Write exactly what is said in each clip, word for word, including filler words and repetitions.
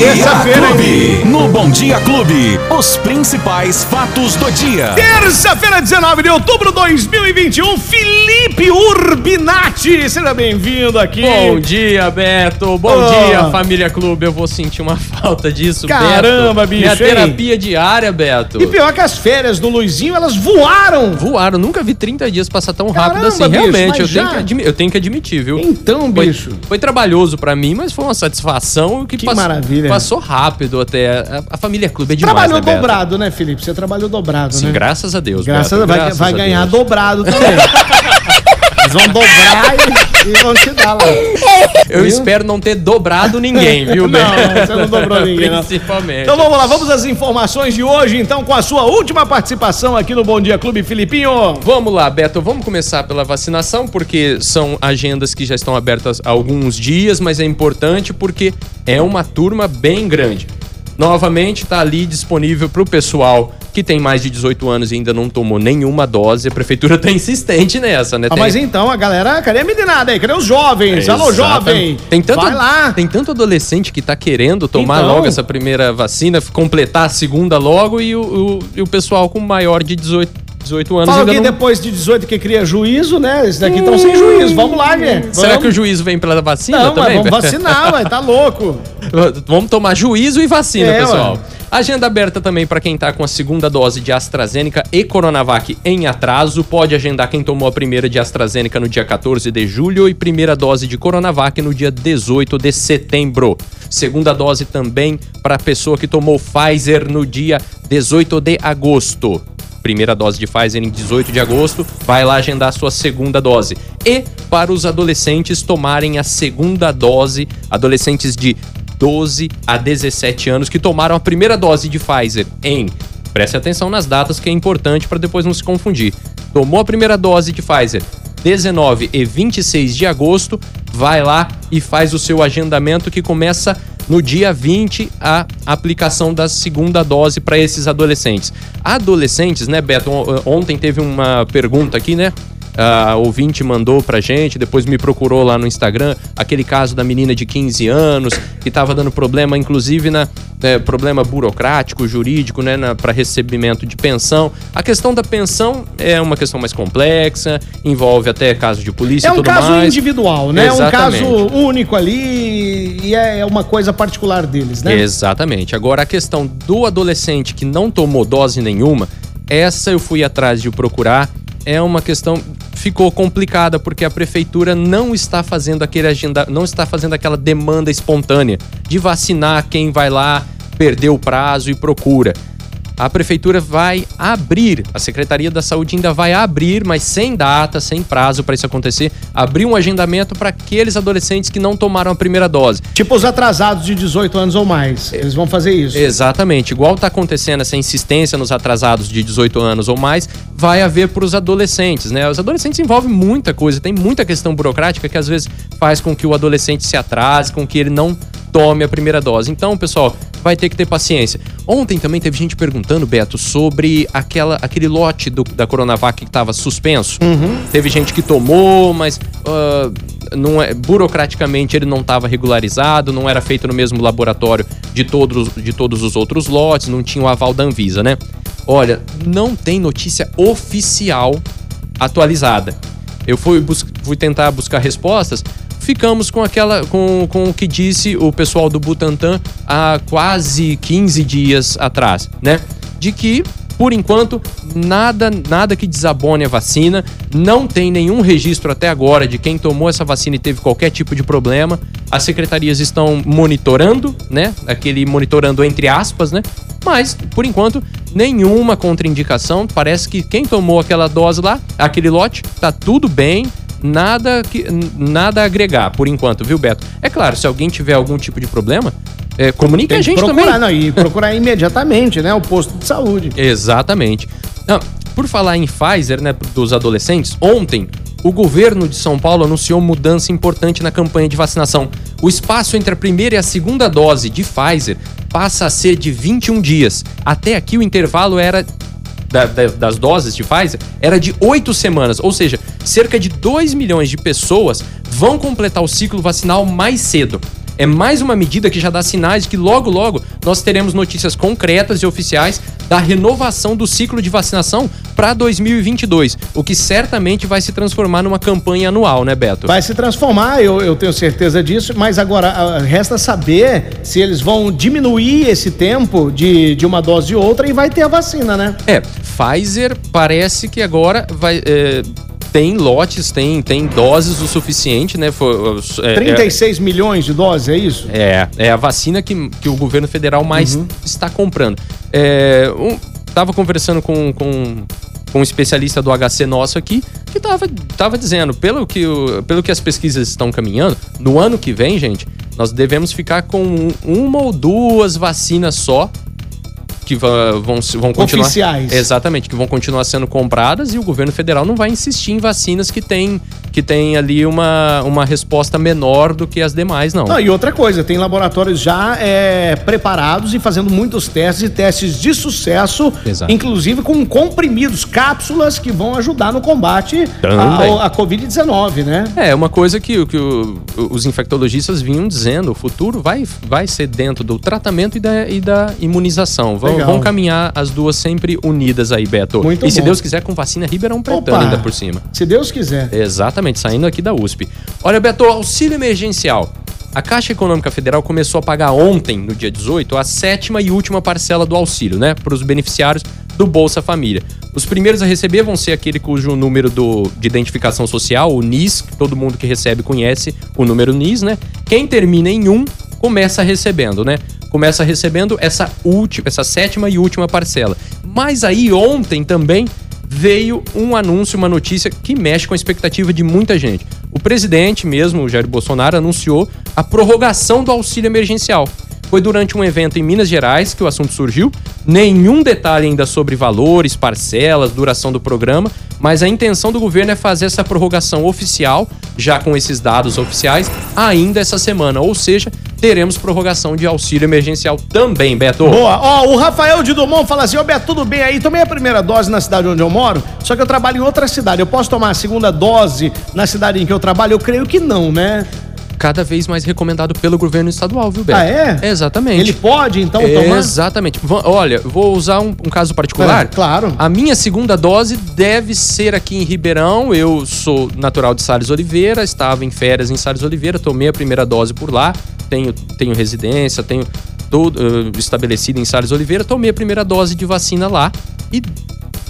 Terça-feira aí. No Bom Dia Clube, os principais fatos do dia. Terça-feira, dezenove de outubro de dois mil e vinte e um, Felipe Urbinati. Seja bem-vindo aqui. Bom dia, Beto. Bom oh. dia, família Clube. Eu vou sentir uma falta disso, Caramba, Beto. Caramba, bicho. Minha terapia hein? diária, Beto. E pior que as férias do Luizinho, elas voaram. Voaram. Nunca vi trinta dias passar tão Caramba, rápido assim. Bicho, Realmente, eu, já... tenho que admi... eu tenho que admitir, viu? Então, foi... bicho. Foi trabalhoso pra mim, mas foi uma satisfação que, que passou. Maravilha. Passou rápido até. A, a família Clube é demais. Trabalhou né, dobrado, né, Felipe? Você trabalhou dobrado, Sim, né? Graças a Deus. Graças, Beto, vai, graças vai a Deus. Vai ganhar dobrado também. Eles vão dobrar e, e vão te dar lá. Eu viu? espero não ter dobrado ninguém, viu, Beto? Não, você não dobrou ninguém, Principalmente. Não. Então vamos lá, vamos às informações de hoje, então, com a sua última participação aqui no Bom Dia Clube, Filipinho. Vamos lá, Beto, vamos começar pela vacinação, porque são agendas que já estão abertas há alguns dias, mas é importante porque é uma turma bem grande. Novamente, está ali disponível para o pessoal que tem mais de dezoito anos e ainda não tomou nenhuma dose. A prefeitura está insistente nessa, né? Ah, tem... Mas então, a galera, cadê a meninada aí? Cadê os jovens? É, Alô, jovem! Tem tanto, Vai lá! Tem tanto adolescente que está querendo tomar então... logo essa primeira vacina, completar a segunda logo e o, o, o pessoal com maior de dezoito anos. Fala alguém não... depois de dezoito que cria juízo, né? Esses daqui estão hum... sem juízo. Vamos lá, né? Vamos... Será que o juízo vem pela vacina não, também? Não, vamos vacinar, ué, tá louco. Vamos tomar juízo e vacina, é, pessoal. Ué. Agenda aberta também para quem tá com a segunda dose de AstraZeneca e Coronavac em atraso. Pode agendar quem tomou a primeira de AstraZeneca no dia quatorze de julho e primeira dose de Coronavac no dia dezoito de setembro. Segunda dose também para a pessoa que tomou Pfizer no dia dezoito de agosto. Primeira dose de Pfizer em dezoito de agosto, vai lá agendar a sua segunda dose. E para os adolescentes tomarem a segunda dose, adolescentes de doze a dezessete anos que tomaram a primeira dose de Pfizer em... Preste atenção nas datas que é importante para depois não se confundir. Tomou a primeira dose de Pfizer dezenove e vinte e seis de agosto, vai lá e faz o seu agendamento que começa... No dia vinte, a aplicação da segunda dose para esses adolescentes. Adolescentes, né, Beto? Ontem teve uma pergunta aqui, né? A ouvinte mandou pra gente, depois me procurou lá no Instagram, aquele caso da menina de quinze anos, que tava dando problema, inclusive, na é, problema burocrático, jurídico, né, na, pra recebimento de pensão. A questão da pensão é uma questão mais complexa, envolve até caso de polícia e tudo mais. É um caso individual, né? É um caso único ali e é uma coisa particular deles, né? Exatamente. Agora, a questão do adolescente que não tomou dose nenhuma, essa eu fui atrás de procurar, é uma questão... ficou complicada porque a prefeitura não está fazendo aquele agenda, não está fazendo aquela demanda espontânea de vacinar quem vai lá, perdeu o prazo e procura. A prefeitura vai abrir, a Secretaria da Saúde ainda vai abrir, mas sem data, sem prazo para isso acontecer, abrir um agendamento para aqueles adolescentes que não tomaram a primeira dose. Tipo os atrasados de dezoito anos ou mais, eles vão fazer isso. Exatamente, igual está acontecendo essa insistência nos atrasados de dezoito anos ou mais, vai haver para os adolescentes, né? Os adolescentes envolvem muita coisa, tem muita questão burocrática que às vezes faz com que o adolescente se atrase, com que ele não... tome a primeira dose. Então, pessoal, vai ter que ter paciência. Ontem também teve gente perguntando, Beto, sobre aquela, aquele lote do, da Coronavac que estava suspenso. Uhum. Teve gente que tomou, mas uh, não é, burocraticamente ele não estava regularizado, não era feito no mesmo laboratório de todos, de todos os outros lotes, não tinha o aval da Anvisa, né? Olha, não tem notícia oficial atualizada. Eu fui, bus- fui tentar buscar respostas, ficamos com aquela com, com o que disse o pessoal do Butantan há quase quinze dias atrás, né? De que, por enquanto, nada, nada que desabone a vacina, não tem nenhum registro até agora de quem tomou essa vacina e teve qualquer tipo de problema. As secretarias estão monitorando, né? Aquele monitorando entre aspas, né? Mas, por enquanto, nenhuma contraindicação. Parece que quem tomou aquela dose lá, aquele lote, tá tudo bem. Nada, que, nada a agregar, por enquanto, viu, Beto? É claro, se alguém tiver algum tipo de problema, é, comunique a gente procurar, também. Não, e procurar imediatamente, né, o posto de saúde. Exatamente. Não, por falar em Pfizer, né, dos adolescentes, ontem o governo de São Paulo anunciou mudança importante na campanha de vacinação. O espaço entre a primeira e a segunda dose de Pfizer passa a ser de vinte e um dias. Até aqui o intervalo era... Da, da, das doses de Pfizer, era de oito semanas, ou seja, cerca de dois milhões de pessoas vão completar o ciclo vacinal mais cedo. é mais uma medida que já dá sinais de que logo, logo, nós teremos notícias concretas e oficiais da renovação do ciclo de vacinação para dois mil e vinte e dois, o que certamente vai se transformar numa campanha anual, né, Beto? Vai se transformar, eu, eu tenho certeza disso, mas agora resta saber se eles vão diminuir esse tempo de, de uma dose e outra e vai ter a vacina, né? É, Pfizer parece que agora vai... É... Tem lotes, tem, tem doses o suficiente, né? Foi, é, trinta e seis é, milhões de doses, é isso? É, é a vacina que, que o governo federal mais uhum. está comprando. É, um, tava conversando com, com, com um especialista do H C nosso aqui, que tava, tava dizendo, pelo que, pelo que as pesquisas estão caminhando, no ano que vem, gente, nós devemos ficar com uma ou duas vacinas só, que vão, vão continuar... Oficiais. Exatamente, que vão continuar sendo compradas e o governo federal não vai insistir em vacinas que tem, que tem ali uma, uma resposta menor do que as demais, não. não. E outra coisa, tem laboratórios já é, preparados e fazendo muitos testes e testes de sucesso, exato, inclusive com comprimidos, cápsulas que vão ajudar no combate à covid dezenove, né? É, uma coisa que, que o, os infectologistas vinham dizendo, o futuro vai, vai ser dentro do tratamento e da, e da imunização. Vão, Legal. Vão caminhar as duas sempre unidas aí, Beto. Muito e bom. Se Deus quiser, com vacina Ribeirão Preto ainda por cima. Se Deus quiser. Exatamente, saindo aqui da U S P. Olha, Beto, auxílio emergencial. A Caixa Econômica Federal começou a pagar ontem, no dia dezoito, a sétima e última parcela do auxílio, né? Para os beneficiários do Bolsa Família. Os primeiros a receber vão ser aquele cujo número do, de identificação social, o N I S, que todo mundo que recebe conhece o número N I S, né? Quem termina em um, começa recebendo, né? Começa recebendo essa última, essa sétima e última parcela. Mas aí ontem também veio um anúncio, uma notícia que mexe com a expectativa de muita gente. O presidente mesmo, o Jair Bolsonaro, anunciou a prorrogação do auxílio emergencial. Foi durante um evento em Minas Gerais que o assunto surgiu. Nenhum detalhe ainda sobre valores, parcelas, duração do programa, mas a intenção do governo é fazer essa prorrogação oficial, já com esses dados oficiais, ainda essa semana. Ou seja, teremos prorrogação de auxílio emergencial também, Beto. Boa. Ó, oh, o Rafael de Dumont fala assim, ô oh, Beto, tudo bem aí? Tomei a primeira dose na cidade onde eu moro, só que eu trabalho em outra cidade. Eu posso tomar a segunda dose na cidade em que eu trabalho? Eu creio que não, né? Cada vez mais recomendado pelo governo estadual, viu, Beto? Ah, é? Exatamente. Ele pode, então, tomar? Exatamente. Olha, vou usar um, um caso particular. É, claro. A minha segunda dose deve ser aqui em Ribeirão. Eu sou natural de Salles Oliveira, estava em férias em Salles Oliveira, tomei a primeira dose por lá, tenho, tenho residência, tenho todo uh, estabelecido em Salles Oliveira, tomei a primeira dose de vacina lá e...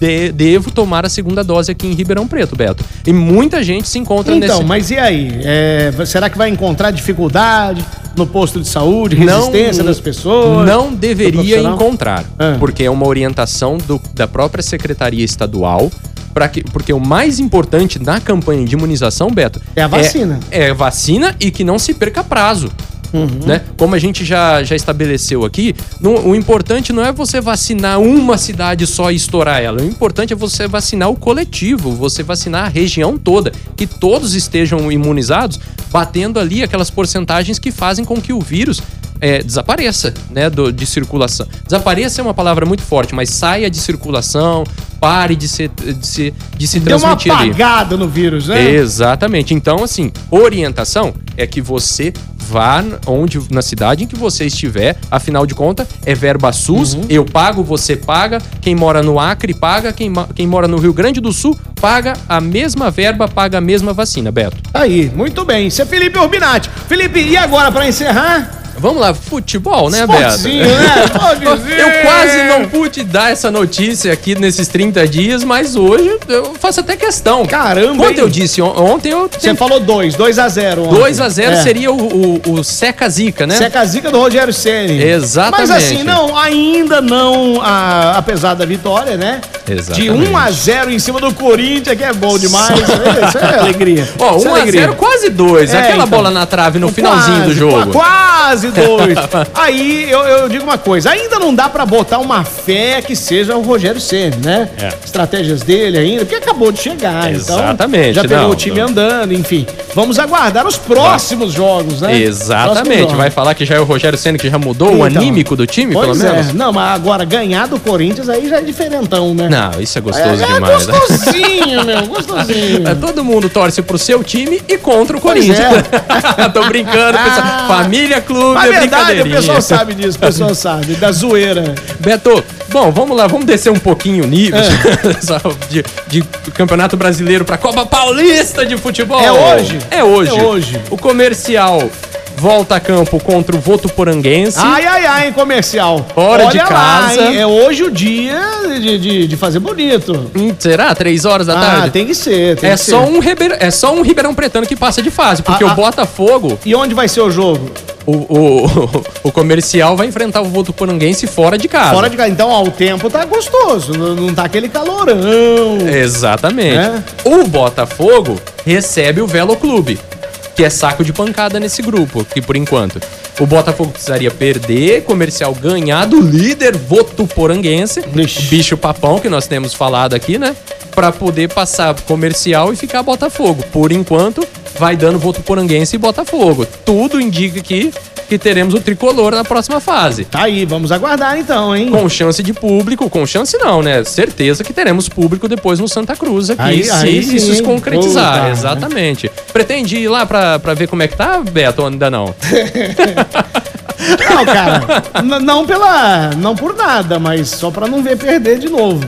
De, devo tomar a segunda dose aqui em Ribeirão Preto, Beto. E muita gente se encontra então, nesse... Então, mas e aí? É, será que vai encontrar dificuldade no posto de saúde, resistência não, das pessoas? Não deveria encontrar, ah. porque é uma orientação do, da própria Secretaria Estadual, pra que, porque o mais importante na campanha de imunização, Beto... É a vacina. É, é a vacina e que não se perca prazo. Uhum. Né? Como a gente já, já estabeleceu aqui, não, o importante não é você vacinar uma cidade só e estourar ela. O importante é você vacinar o coletivo, você vacinar a região toda, que todos estejam imunizados, batendo ali aquelas porcentagens que fazem com que o vírus é, desapareça, né, do, de circulação. Desapareça é uma palavra muito forte, mas saia de circulação, pare de se, de se, de se transmitir. Deu uma apagada ali no vírus, né? Exatamente. Então, assim, orientação é que você... vá onde, na cidade em que você estiver, afinal de contas, é verba SUS, uhum. eu pago, você paga, quem mora no Acre paga, quem, quem mora no Rio Grande do Sul paga a mesma verba, paga a mesma vacina, Beto. Aí, muito bem, isso é Felipe Urbinati. Felipe, e agora para encerrar? Vamos lá, futebol, né, Beto? Né? Eu quase não pude dar essa notícia aqui nesses trinta dias, mas hoje eu faço até questão. Caramba! Quanto eu disse ontem... eu Você tenho... falou dois, dois a zero. dois a zero é. Seria o, o, o Seca Zica, né? Seca Zica do Rogério Ceni. Exatamente. Mas assim, não, ainda não, a, apesar da vitória, né? Exatamente. De um a zero em cima do Corinthians, que é bom demais. Isso é alegria. Ó, um a zero, quase dois. É, aquela então, bola na trave no finalzinho quase, do jogo. Quase! Dois. Aí eu, eu digo uma coisa, ainda não dá pra botar uma fé que seja o Rogério Ceni, né? É. Estratégias dele ainda, porque acabou de chegar. Exatamente. Então já pegou não, o time não. andando, enfim. Vamos aguardar os próximos tá. jogos, né? Exatamente. Jogos. Vai falar que já é o Rogério Ceni que já mudou então, o anímico do time, pois pelo é. menos? Não, mas agora ganhar do Corinthians aí já é diferentão, né? Não, isso é gostoso é, demais. É gostosinho, né? meu, gostosinho. É, todo mundo torce pro seu time e contra o Corinthians. É. Tô brincando, pessoal. Ah, Família Clube é brincadeirinha. O pessoal sabe disso, o pessoal sabe, da zoeira. Beto, bom, vamos lá, vamos descer um pouquinho o nível é. de, de Campeonato Brasileiro pra Copa Paulista de futebol. É hoje. É hoje. É hoje. O Comercial volta a campo contra o Votuporanguense. Ai, ai, ai, hein, Comercial. Fora de casa. Lá, é hoje o dia de, de, de fazer bonito. Hum, será? Três horas da ah, tarde? Ah, tem que ser. Tem é, que só ser. Um Ribeir... é só um Ribeirão Pretano que passa de fase, porque ah, o ah. Botafogo... E onde vai ser o jogo? O, o, o Comercial vai enfrentar o Votuporanguense fora de casa. Fora de casa. Então, ó, o tempo tá gostoso. Não, não tá aquele calorão. Exatamente. Né? O Botafogo recebe o Velo Clube, que é saco de pancada nesse grupo, que por enquanto o Botafogo precisaria perder, Comercial ganhar do líder Votuporanguense, bicho papão que nós temos falado aqui, né? Pra poder passar Comercial e ficar Botafogo. Por enquanto, vai dando Votuporanguense e Botafogo. Tudo indica que, que teremos o tricolor na próxima fase. Tá aí, vamos aguardar então, hein? Com chance de público, com chance não, né? Certeza que teremos público depois no Santa Cruz aqui, aí, se aí, isso sim, se concretizar. Boa, exatamente. Né? Pretende ir lá pra, pra ver como é que tá, Beto, ou ainda não? Não, cara, não pela, não por nada, mas só pra não ver perder de novo.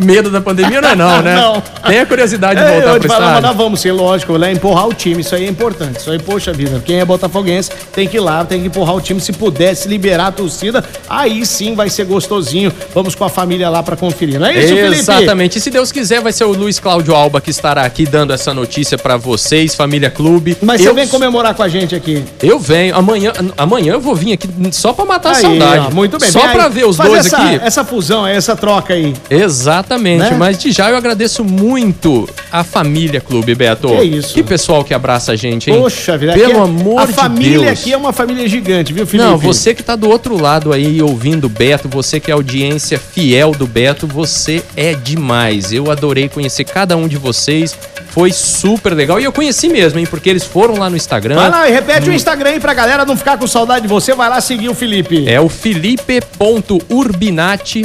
Medo da pandemia não é não, né? Não. Tem a curiosidade de voltar é, pro estádio. Nós vamos, sim, lógico, né? Empurrar o time, isso aí é importante. Isso aí, poxa vida, quem é botafoguense tem que ir lá, tem que empurrar o time, se pudesse liberar a torcida, aí sim vai ser gostosinho. Vamos com a família lá pra conferir, não é isso, Felipe? Exatamente, e se Deus quiser vai ser o Luiz Cláudio Alba que estará aqui dando essa notícia pra vocês, Família Clube. Mas eu... você vem comemorar com a gente aqui? Eu venho, amanhã... Amanhã eu vou vir aqui só pra matar aí, a saudade. Ó, muito bem. Só bem, pra aí, ver os dois essa, aqui. Essa fusão, essa troca aí. Exatamente. Né? Mas de já eu agradeço muito a Família Clube, Beto. Que isso. Que pessoal que abraça a gente, hein? Poxa vida. Pelo amor de Deus. A família aqui é uma família gigante, viu, Felipe? Não, você que tá do outro lado aí ouvindo o Beto, você que é audiência fiel do Beto, você é demais. Eu adorei conhecer cada um de vocês. Foi super legal. E eu conheci mesmo, hein? Porque eles foram lá no Instagram. Vai lá e repete hum. o Instagram aí pra galera não ficar com saudade de você. Vai lá seguir o Felipe. É o Felipe.Urbinati,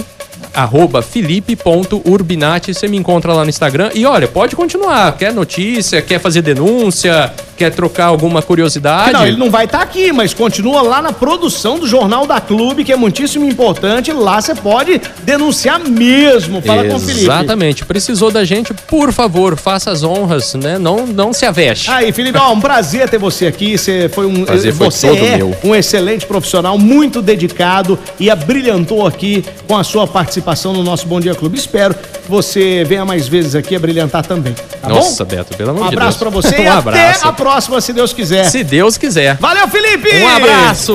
arroba Felipe.Urbinati. Você me encontra lá no Instagram. E olha, pode continuar. Quer notícia, quer fazer denúncia, quer trocar alguma curiosidade? Não, ele não vai estar tá aqui, mas continua lá na produção do Jornal da Clube, que é muitíssimo importante. Lá você pode denunciar mesmo. Fala Exatamente. com o Felipe. Exatamente. Precisou da gente, por favor, faça as honras, né? Não, não se aveste. Aí, Felipe, ó, um prazer ter você aqui. Você foi um, prazer você foi todo é meu. um excelente profissional, muito dedicado e abrilhantou aqui com a sua participação no nosso Bom Dia Clube. Espero que você venha mais vezes aqui abrilhantar também. Tá Nossa, bom? Beto, pelo amor um de Deus. Um abraço pra você um e abraço. até a próxima. Próxima, se Deus quiser. Se Deus quiser. Valeu, Felipe! Um abraço!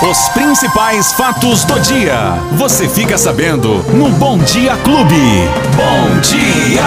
Os principais fatos do dia. Você fica sabendo no Bom Dia Clube. Bom dia!